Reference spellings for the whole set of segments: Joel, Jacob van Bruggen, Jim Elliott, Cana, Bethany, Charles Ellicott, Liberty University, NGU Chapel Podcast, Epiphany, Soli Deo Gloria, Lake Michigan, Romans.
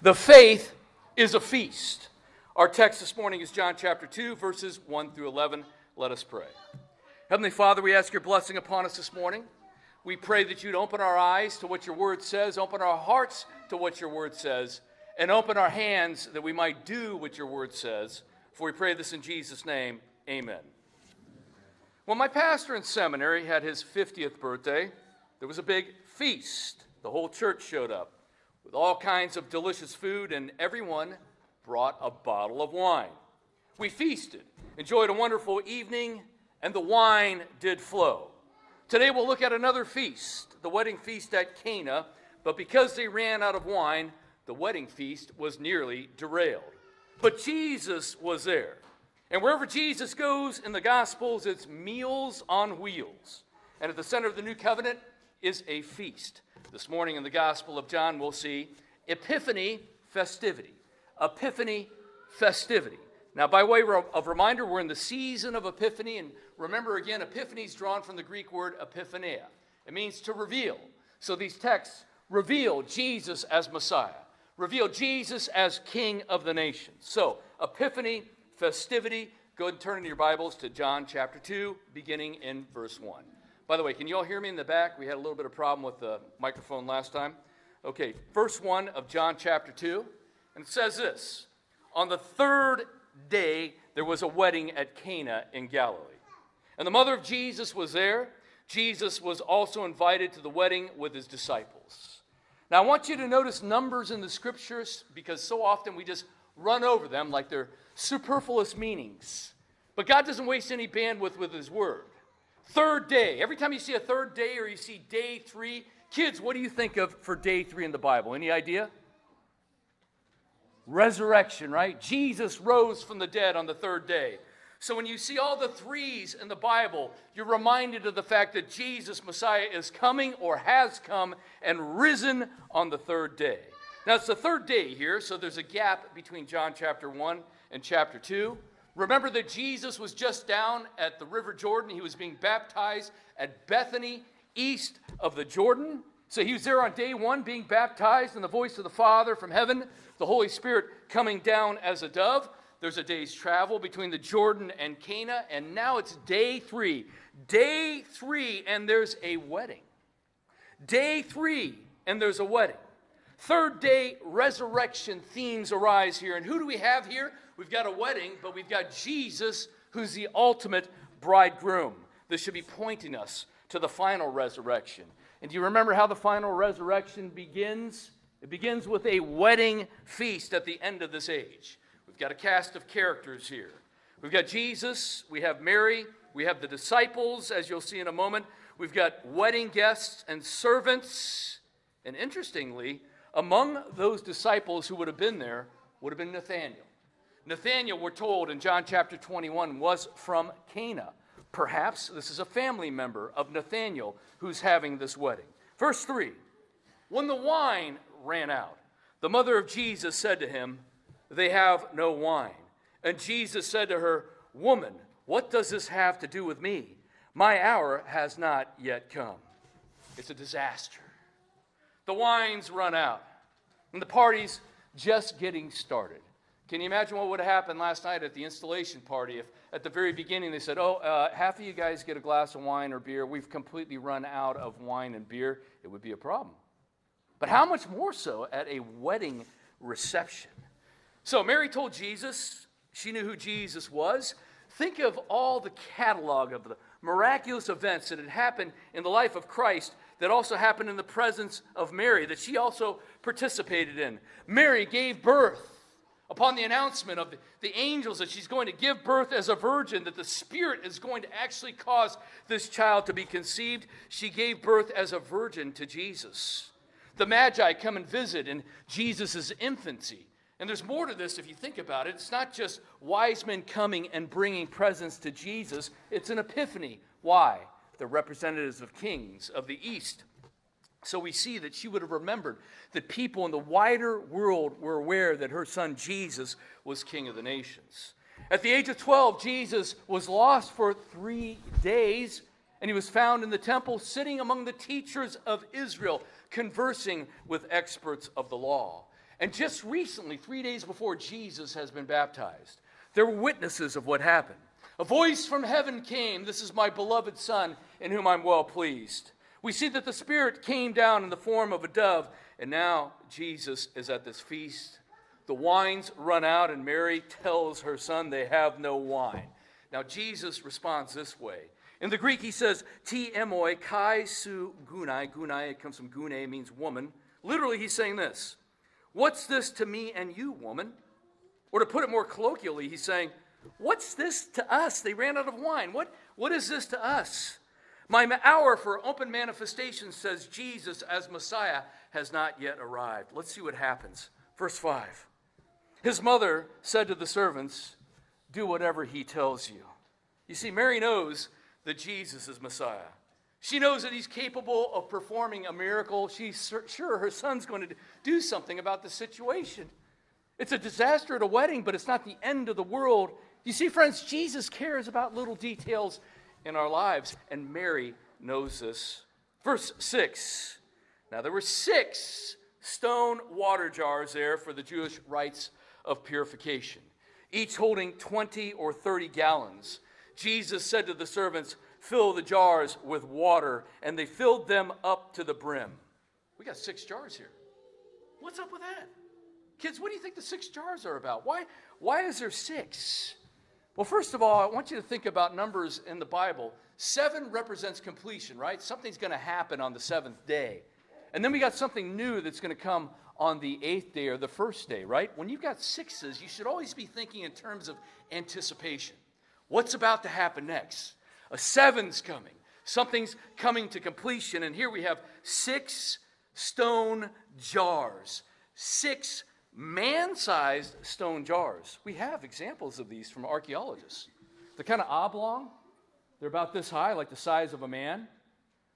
The faith is a feast. Our text this morning is John chapter 2, verses 1 through 11. Let us pray. Heavenly Father, we ask your blessing upon us this morning. We pray that you'd open our eyes to what your word says, open our hearts to what your word says, and open our hands that we might do what your word says. For we pray this in Jesus' name, amen. When my pastor in seminary had his 50th birthday, there was a big feast. The whole church showed up with all kinds of delicious food, and everyone brought a bottle of wine. We feasted, enjoyed a wonderful evening, and the wine did flow. Today we'll look at another feast, the wedding feast at Cana, but because they ran out of wine, the wedding feast was nearly derailed. But Jesus was there. And wherever Jesus goes in the Gospels, it's meals on wheels. And at the center of the New Covenant is a feast. This morning in the Gospel of John, we'll see Epiphany, festivity. Epiphany, festivity. Now, by way of reminder, we're in the season of Epiphany, and remember again, Epiphany is drawn from the Greek word epiphaneia. It means to reveal. So these texts reveal Jesus as Messiah, reveal Jesus as King of the nations. So, Epiphany, festivity. Go ahead and turn in your Bibles to John chapter 2, beginning in verse 1. By the way, can you all hear me in the back? We had a little bit of problem with the microphone last time. Okay, verse 1 of John chapter 2, and it says this, "On the third day, there was a wedding at Cana in Galilee. And the mother of Jesus was there. Jesus was also invited to the wedding with his disciples." Now, I want you to notice numbers in the scriptures because so often we just run over them like they're superfluous meanings. But God doesn't waste any bandwidth with his word. Third day. Every time you see a third day or you see day three, kids, what do you think of for day three in the Bible? Any idea? Resurrection, right? Jesus rose from the dead on the third day. So when you see all the threes in the Bible, you're reminded of the fact that Jesus, Messiah, is coming or has come and risen on the third day. Now, it's the third day here, so there's a gap between John chapter 1 and chapter 2. Remember that Jesus was just down at the River Jordan. He was being baptized at Bethany, east of the Jordan. So he was there on day one being baptized in the voice of the Father from heaven, the Holy Spirit coming down as a dove. There's a day's travel between the Jordan and Cana, and now it's day three. Day three, and there's a wedding. Day three, and there's a wedding. Third day, resurrection themes arise here. And who do we have here? We've got a wedding, but we've got Jesus, who's the ultimate bridegroom. This should be pointing us to the final resurrection. And do you remember how the final resurrection begins? It begins with a wedding feast at the end of this age. We've got a cast of characters here. We've got Jesus, we have Mary, we have the disciples, as you'll see in a moment. We've got wedding guests and servants. And interestingly, among those disciples who would have been there would have been Nathaniel. Nathaniel, we're told in John chapter 21, was from Cana. Perhaps this is a family member of Nathaniel who's having this wedding. Verse 3, "When the wine ran out, the mother of Jesus said to him, 'They have no wine.' And Jesus said to her, 'Woman, what does this have to do with me? My hour has not yet come.'" It's a disaster. The wine's run out, and the party's just getting started. Can you imagine what would have happened last night at the installation party if at the very beginning they said, half of you guys get a glass of wine or beer. We've completely run out of wine and beer. It would be a problem. But how much more so at a wedding reception? So Mary told Jesus. She knew who Jesus was. Think of all the catalog of the miraculous events that had happened in the life of Christ that also happened in the presence of Mary, that she also participated in. Mary gave birth. Upon the announcement of the angels that she's going to give birth as a virgin, that the Spirit is going to actually cause this child to be conceived, she gave birth as a virgin to Jesus. The Magi come and visit in Jesus' infancy. And there's more to this if you think about it. It's not just wise men coming and bringing presents to Jesus. It's an epiphany. Why? The representatives of kings of the East. So we see that she would have remembered that people in the wider world were aware that her son Jesus was King of the nations. At the age of 12, Jesus was lost for 3 days, and he was found in the temple sitting among the teachers of Israel, conversing with experts of the law. And just recently, 3 days before Jesus has been baptized, there were witnesses of what happened. A voice from heaven came, "This is my beloved Son, in whom I'm well pleased." We see that the Spirit came down in the form of a dove, and now Jesus is at this feast. The wine's run out, and Mary tells her son they have no wine. Now Jesus responds this way. In the Greek, he says, "Ti emoi kai su gunai." Gunai, it comes from gune, means woman. Literally, he's saying this: "What's this to me and you, woman?" Or to put it more colloquially, he's saying, "What's this to us? They ran out of wine. What is this to us? My hour for open manifestation," says Jesus, "as Messiah, has not yet arrived." Let's see what happens. Verse 5. His mother said to the servants, "Do whatever he tells you." You see, Mary knows that Jesus is Messiah. She knows that he's capable of performing a miracle. She's sure her son's going to do something about the situation. It's a disaster at a wedding, but it's not the end of the world. You see, friends, Jesus cares about little details in our lives, and Mary knows this. Verse 6. Now there were 6 stone water jars there for the Jewish rites of purification, each holding 20 or 30 gallons. Jesus said to the servants, "Fill the jars with water," and they filled them up to the brim. We got 6 jars here. What's up with that? Kids, what do you think the 6 jars are about? Why is there 6? Well, first of all, I want you to think about numbers in the Bible. 7 represents completion, right? Something's going to happen on the 7th day. And then we got something new that's going to come on the 8th day or the first day, right? When you've got 6s, you should always be thinking in terms of anticipation. What's about to happen next? A 7's coming. Something's coming to completion. And here we have 6 stone jars. 6 man-sized stone jars. We have examples of these from archaeologists. They're kind of oblong. They're about this high, like the size of a man.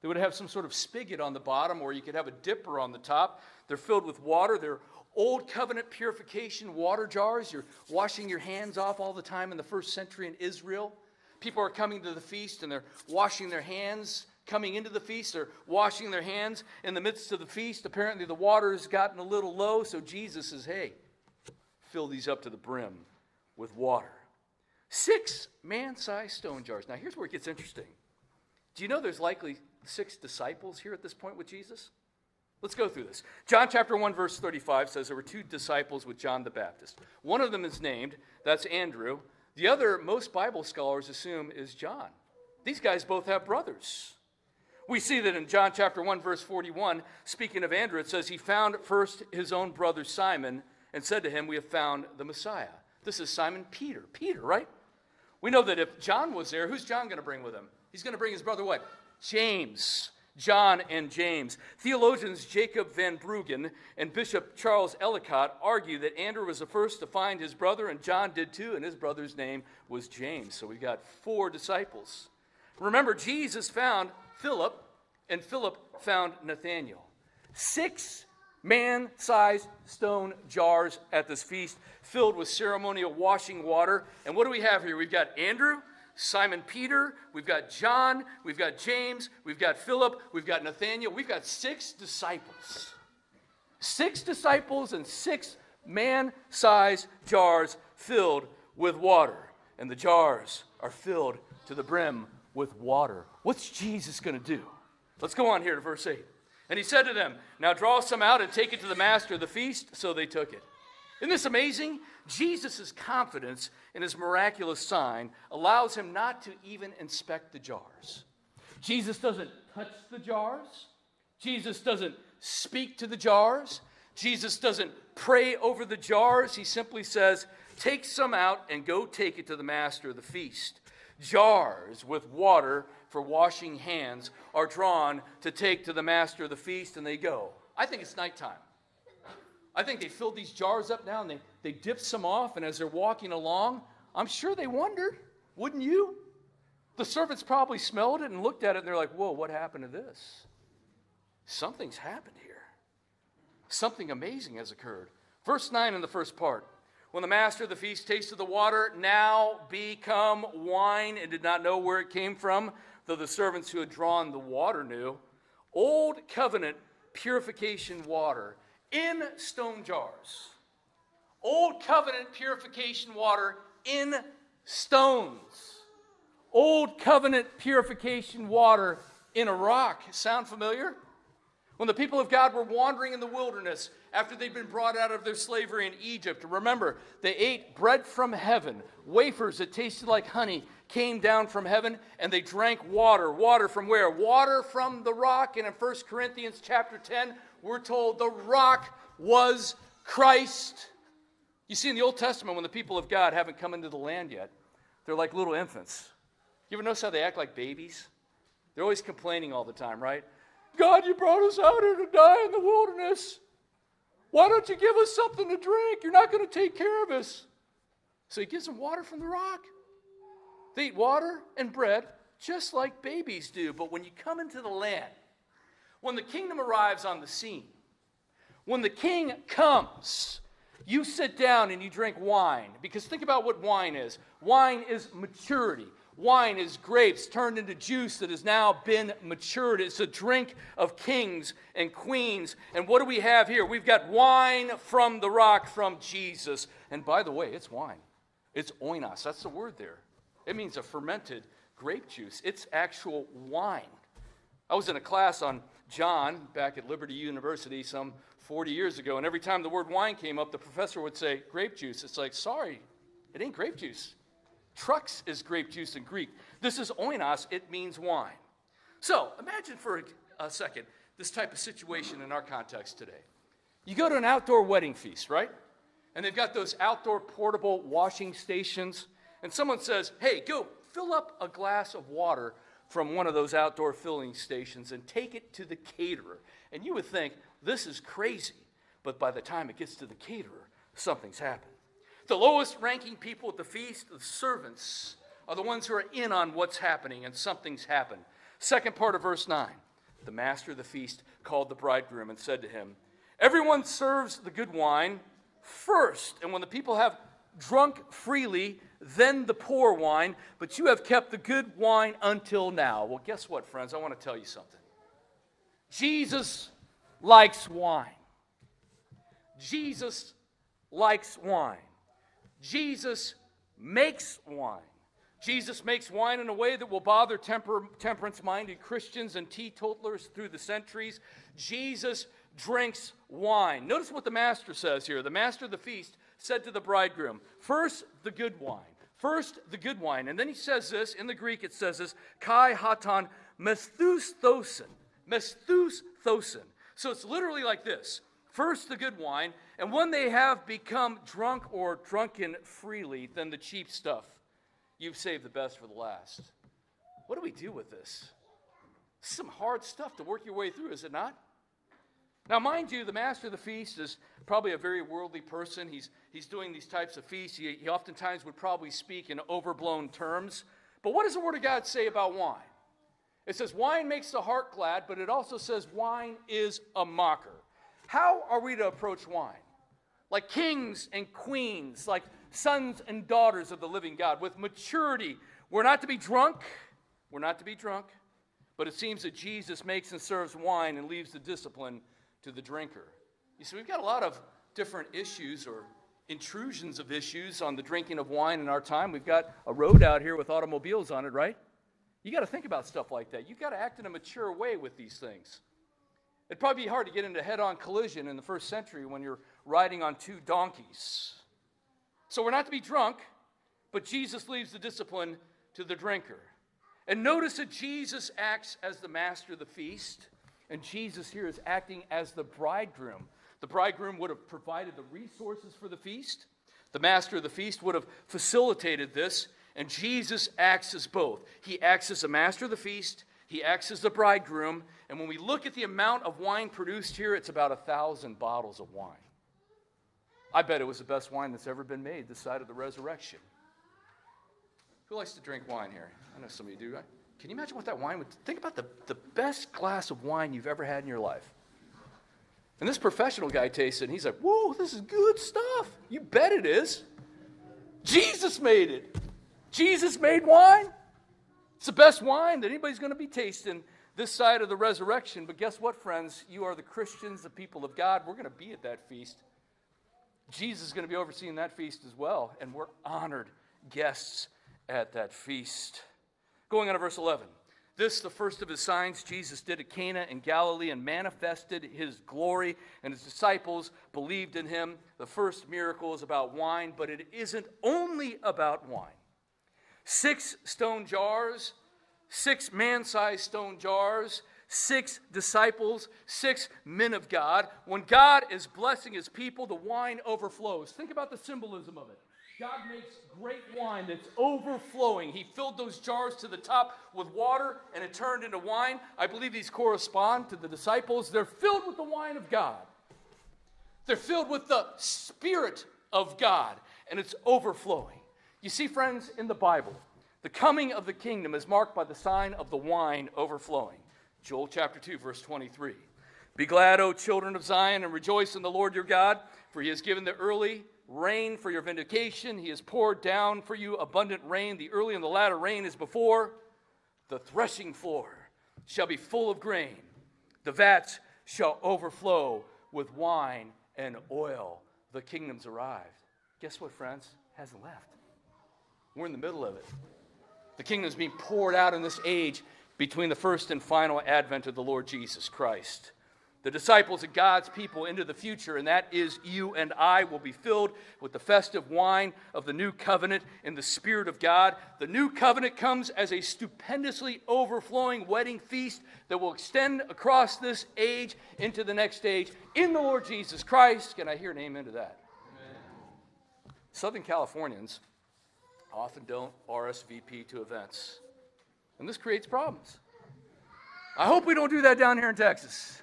They would have some sort of spigot on the bottom, or you could have a dipper on the top. They're filled with water. They're Old Covenant purification water jars. You're washing your hands off all the time in the first century in Israel. People are coming to the feast, and they're washing their hands. Coming into the feast, they're washing their hands. In the midst of the feast, apparently the water has gotten a little low, so Jesus says, "Hey, fill these up to the brim with water." 6 man-sized stone jars. Now, here's where it gets interesting. Do you know there's likely 6 disciples here at this point with Jesus? Let's go through this. John chapter 1, verse 35 says there were 2 disciples with John the Baptist. One of them is named, that's Andrew. The other, most Bible scholars assume, is John. These guys both have brothers. We see that in John chapter 1, verse 41, speaking of Andrew, it says, "He found first his own brother Simon and said to him, 'We have found the Messiah.'" This is Simon Peter. Peter, right? We know that if John was there, who's John going to bring with him? He's going to bring his brother what? James. John and James. Theologians Jacob van Bruggen and Bishop Charles Ellicott argue that Andrew was the first to find his brother, and John did too, and his brother's name was James. So we've got 4 disciples. Remember, Jesus found Philip, and Philip found Nathaniel. 6 man-sized stone jars at this feast, filled with ceremonial washing water. And what do we have here? We've got Andrew, Simon Peter, we've got John, we've got James, we've got Philip, we've got Nathaniel. We've got 6 disciples. 6 disciples and 6 man-sized jars filled with water. And the jars are filled to the brim with water. What's Jesus going to do? Let's go on here to verse 8. "And he said to them, 'Now draw some out and take it to the master of the feast.' So they took it." Isn't this amazing? Jesus' confidence in his miraculous sign allows him not to even inspect the jars. Jesus doesn't touch the jars. Jesus doesn't speak to the jars. Jesus doesn't pray over the jars. He simply says, "Take some out and go take it to the master of the feast." Jars with water for washing hands are drawn to take to the master of the feast, and they go. I think it's nighttime. I think they filled these jars up now, and they dipped some off, and as they're walking along, I'm sure they wondered, wouldn't you? The servants probably smelled it and looked at it, and they're like, "Whoa, what happened to this? Something's happened here. Something amazing has occurred." Verse 9 in the first part. "When the master of the feast tasted the water, now become wine, and did not know where it came from, though the servants who had drawn the water knew." Old covenant purification water in stone jars. Old covenant purification water in stones. Old covenant purification water in a rock. Sound familiar? When the people of God were wandering in the wilderness after they'd been brought out of their slavery in Egypt, remember, they ate bread from heaven, wafers that tasted like honey came down from heaven, and they drank water. Water from where? Water from the rock. And in 1 Corinthians chapter 10, we're told the rock was Christ. You see, in the Old Testament, when the people of God haven't come into the land yet, they're like little infants. You ever notice how they act like babies? They're always complaining all the time, right? God, you brought us out here to die in the wilderness. Why don't you give us something to drink? You're not going to take care of us. So he gives them water from the rock. They eat water and bread just like babies do. But when you come into the land, when the kingdom arrives on the scene, when the king comes, you sit down and you drink wine. Because think about what wine is. Wine is maturity. Wine is grapes turned into juice that has now been matured. It's a drink of kings and queens. And what do we have here? We've got wine from the rock, from Jesus. And by the way, it's wine. It's oinos. That's the word there. It means a fermented grape juice. It's actual wine. I was in a class on John back at Liberty University some 40 years ago, and every time the word wine came up, the professor would say, grape juice. It's like, sorry, it ain't grape juice. Trux is grape juice in Greek. This is oinos. It means wine. So imagine for a second this type of situation in our context today. You go to an outdoor wedding feast, right? And they've got those outdoor portable washing stations. And someone says, hey, go fill up a glass of water from one of those outdoor filling stations and take it to the caterer. And you would think, this is crazy. But by the time it gets to the caterer, something's happened. The lowest ranking people at the feast, the servants, are the ones who are in on what's happening, and something's happened. Second part of verse 9, the master of the feast called the bridegroom and said to him, everyone serves the good wine first, and when the people have drunk freely, then the poor wine, but you have kept the good wine until now. Well, guess what, friends? I want to tell you something. Jesus likes wine. Jesus likes wine. Jesus makes wine. Jesus makes wine in a way that will bother temperance-minded Christians and teetotalers through the centuries. Jesus drinks wine. Notice what the master says here. The master of the feast said to the bridegroom, first the good wine. First the good wine. And then he says this, in the Greek it says this, kai hatan methusthosin. Methusthosin. So it's literally like this. First the good wine, and when they have become drunk or drunken freely, then the cheap stuff. You've saved the best for the last. What do we do with this? This is some hard stuff to work your way through, is it not? Now, mind you, the master of the feast is probably a very worldly person. He's doing these types of feasts. He oftentimes would probably speak in overblown terms. But what does the Word of God say about wine? It says wine makes the heart glad, but it also says wine is a mocker. How are we to approach wine? Like kings and queens, like sons and daughters of the living God, with maturity. We're not to be drunk. We're not to be drunk. But it seems that Jesus makes and serves wine and leaves the discipline to the drinker. You see, we've got a lot of different issues or intrusions of issues on the drinking of wine in our time. We've got a road out here with automobiles on it, right? You got to think about stuff like that. You've got to act in a mature way with these things. It'd probably be hard to get into head-on collision in the first century when you're riding on two donkeys. So we're not to be drunk, but Jesus leaves the discipline to the drinker. And notice that Jesus acts as the master of the feast, and Jesus here is acting as the bridegroom. The bridegroom would have provided the resources for the feast. The master of the feast would have facilitated this, and Jesus acts as both. He acts as the master of the feast. He acts as the bridegroom, and when we look at the amount of wine produced here, it's about 1,000 bottles of wine. I bet it was the best wine that's ever been made, this side of the resurrection. Who likes to drink wine here? I know some of you do. Can you imagine what that wine would... Think about the best glass of wine you've ever had in your life. And this professional guy tastes it, and he's like, whoa, this is good stuff. You bet it is. Jesus made it. Jesus made wine. It's the best wine that anybody's going to be tasting this side of the resurrection. But guess what, friends? You are the Christians, the people of God. We're going to be at that feast. Jesus is going to be overseeing that feast as well, and we're honored guests at that feast. Going on to verse 11. This, the first of his signs, Jesus did at Cana in Galilee and manifested his glory, and his disciples believed in him. The first miracle is about wine, but it isn't only about wine. 6 stone jars, 6 man-sized stone jars, 6 disciples, 6 men of God. When God is blessing his people, the wine overflows. Think about the symbolism of it. God makes great wine that's overflowing. He filled those jars to the top with water, and it turned into wine. I believe these correspond to the disciples. They're filled with the wine of God. They're filled with the Spirit of God, and it's overflowing. You see, friends, in the Bible, the coming of the kingdom is marked by the sign of the wine overflowing. Joel chapter 2, verse 23. Be glad, O children of Zion, and rejoice in the Lord your God, for he has given the early rain for your vindication. He has poured down for you abundant rain. The early and the latter rain is before. The threshing floor shall be full of grain. The vats shall overflow with wine and oil. The kingdom's arrived. Guess what, friends? It hasn't left. We're in the middle of it. The kingdom's being poured out in this age between the first and final advent of the Lord Jesus Christ. The disciples of God's people into the future, and that is you and I, will be filled with the festive wine of the new covenant in the Spirit of God. The new covenant comes as a stupendously overflowing wedding feast that will extend across this age into the next age in the Lord Jesus Christ. Can I hear an amen to that? Amen. Southern Californians often don't RSVP to events, and this creates problems. I hope we don't do that down here in Texas.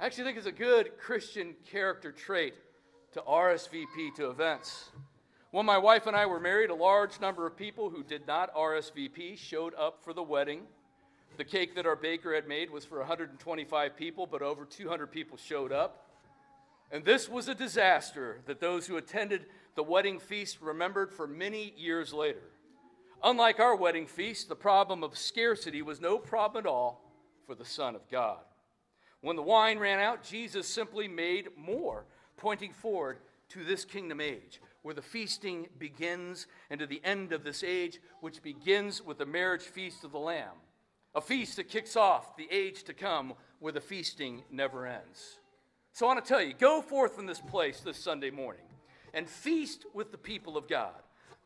I actually think it's a good Christian character trait to RSVP to events. When my wife and I were married, a large number of people who did not RSVP showed up for the wedding. The cake that our baker had made was for 125 people, but over 200 people showed up. And this was a disaster that those who attended the wedding feast remembered for many years later. Unlike our wedding feast, the problem of scarcity was no problem at all for the Son of God. When the wine ran out, Jesus simply made more, pointing forward to this kingdom age, where the feasting begins, and to the end of this age, which begins with the marriage feast of the Lamb, a feast that kicks off the age to come, where the feasting never ends. So I want to tell you, go forth from this place this Sunday morning and feast with the people of God,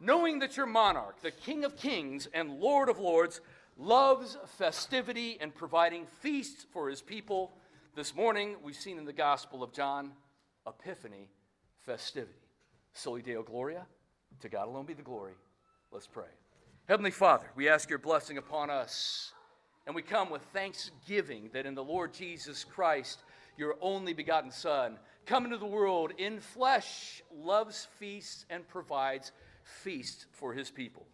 knowing that your monarch, the King of Kings and Lord of Lords, loves festivity and providing feasts for his people. This morning, we've seen in the Gospel of John, Epiphany, festivity. Soli Deo Gloria, to God alone be the glory. Let's pray. Heavenly Father, we ask your blessing upon us, and we come with thanksgiving that in the Lord Jesus Christ, your only begotten Son, come into the world in flesh, loves feasts, and provides feasts for his people.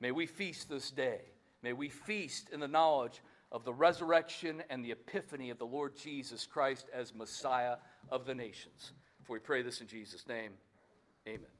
May we feast this day. May we feast in the knowledge of the resurrection and the epiphany of the Lord Jesus Christ as Messiah of the nations. For we pray this in Jesus' name. Amen.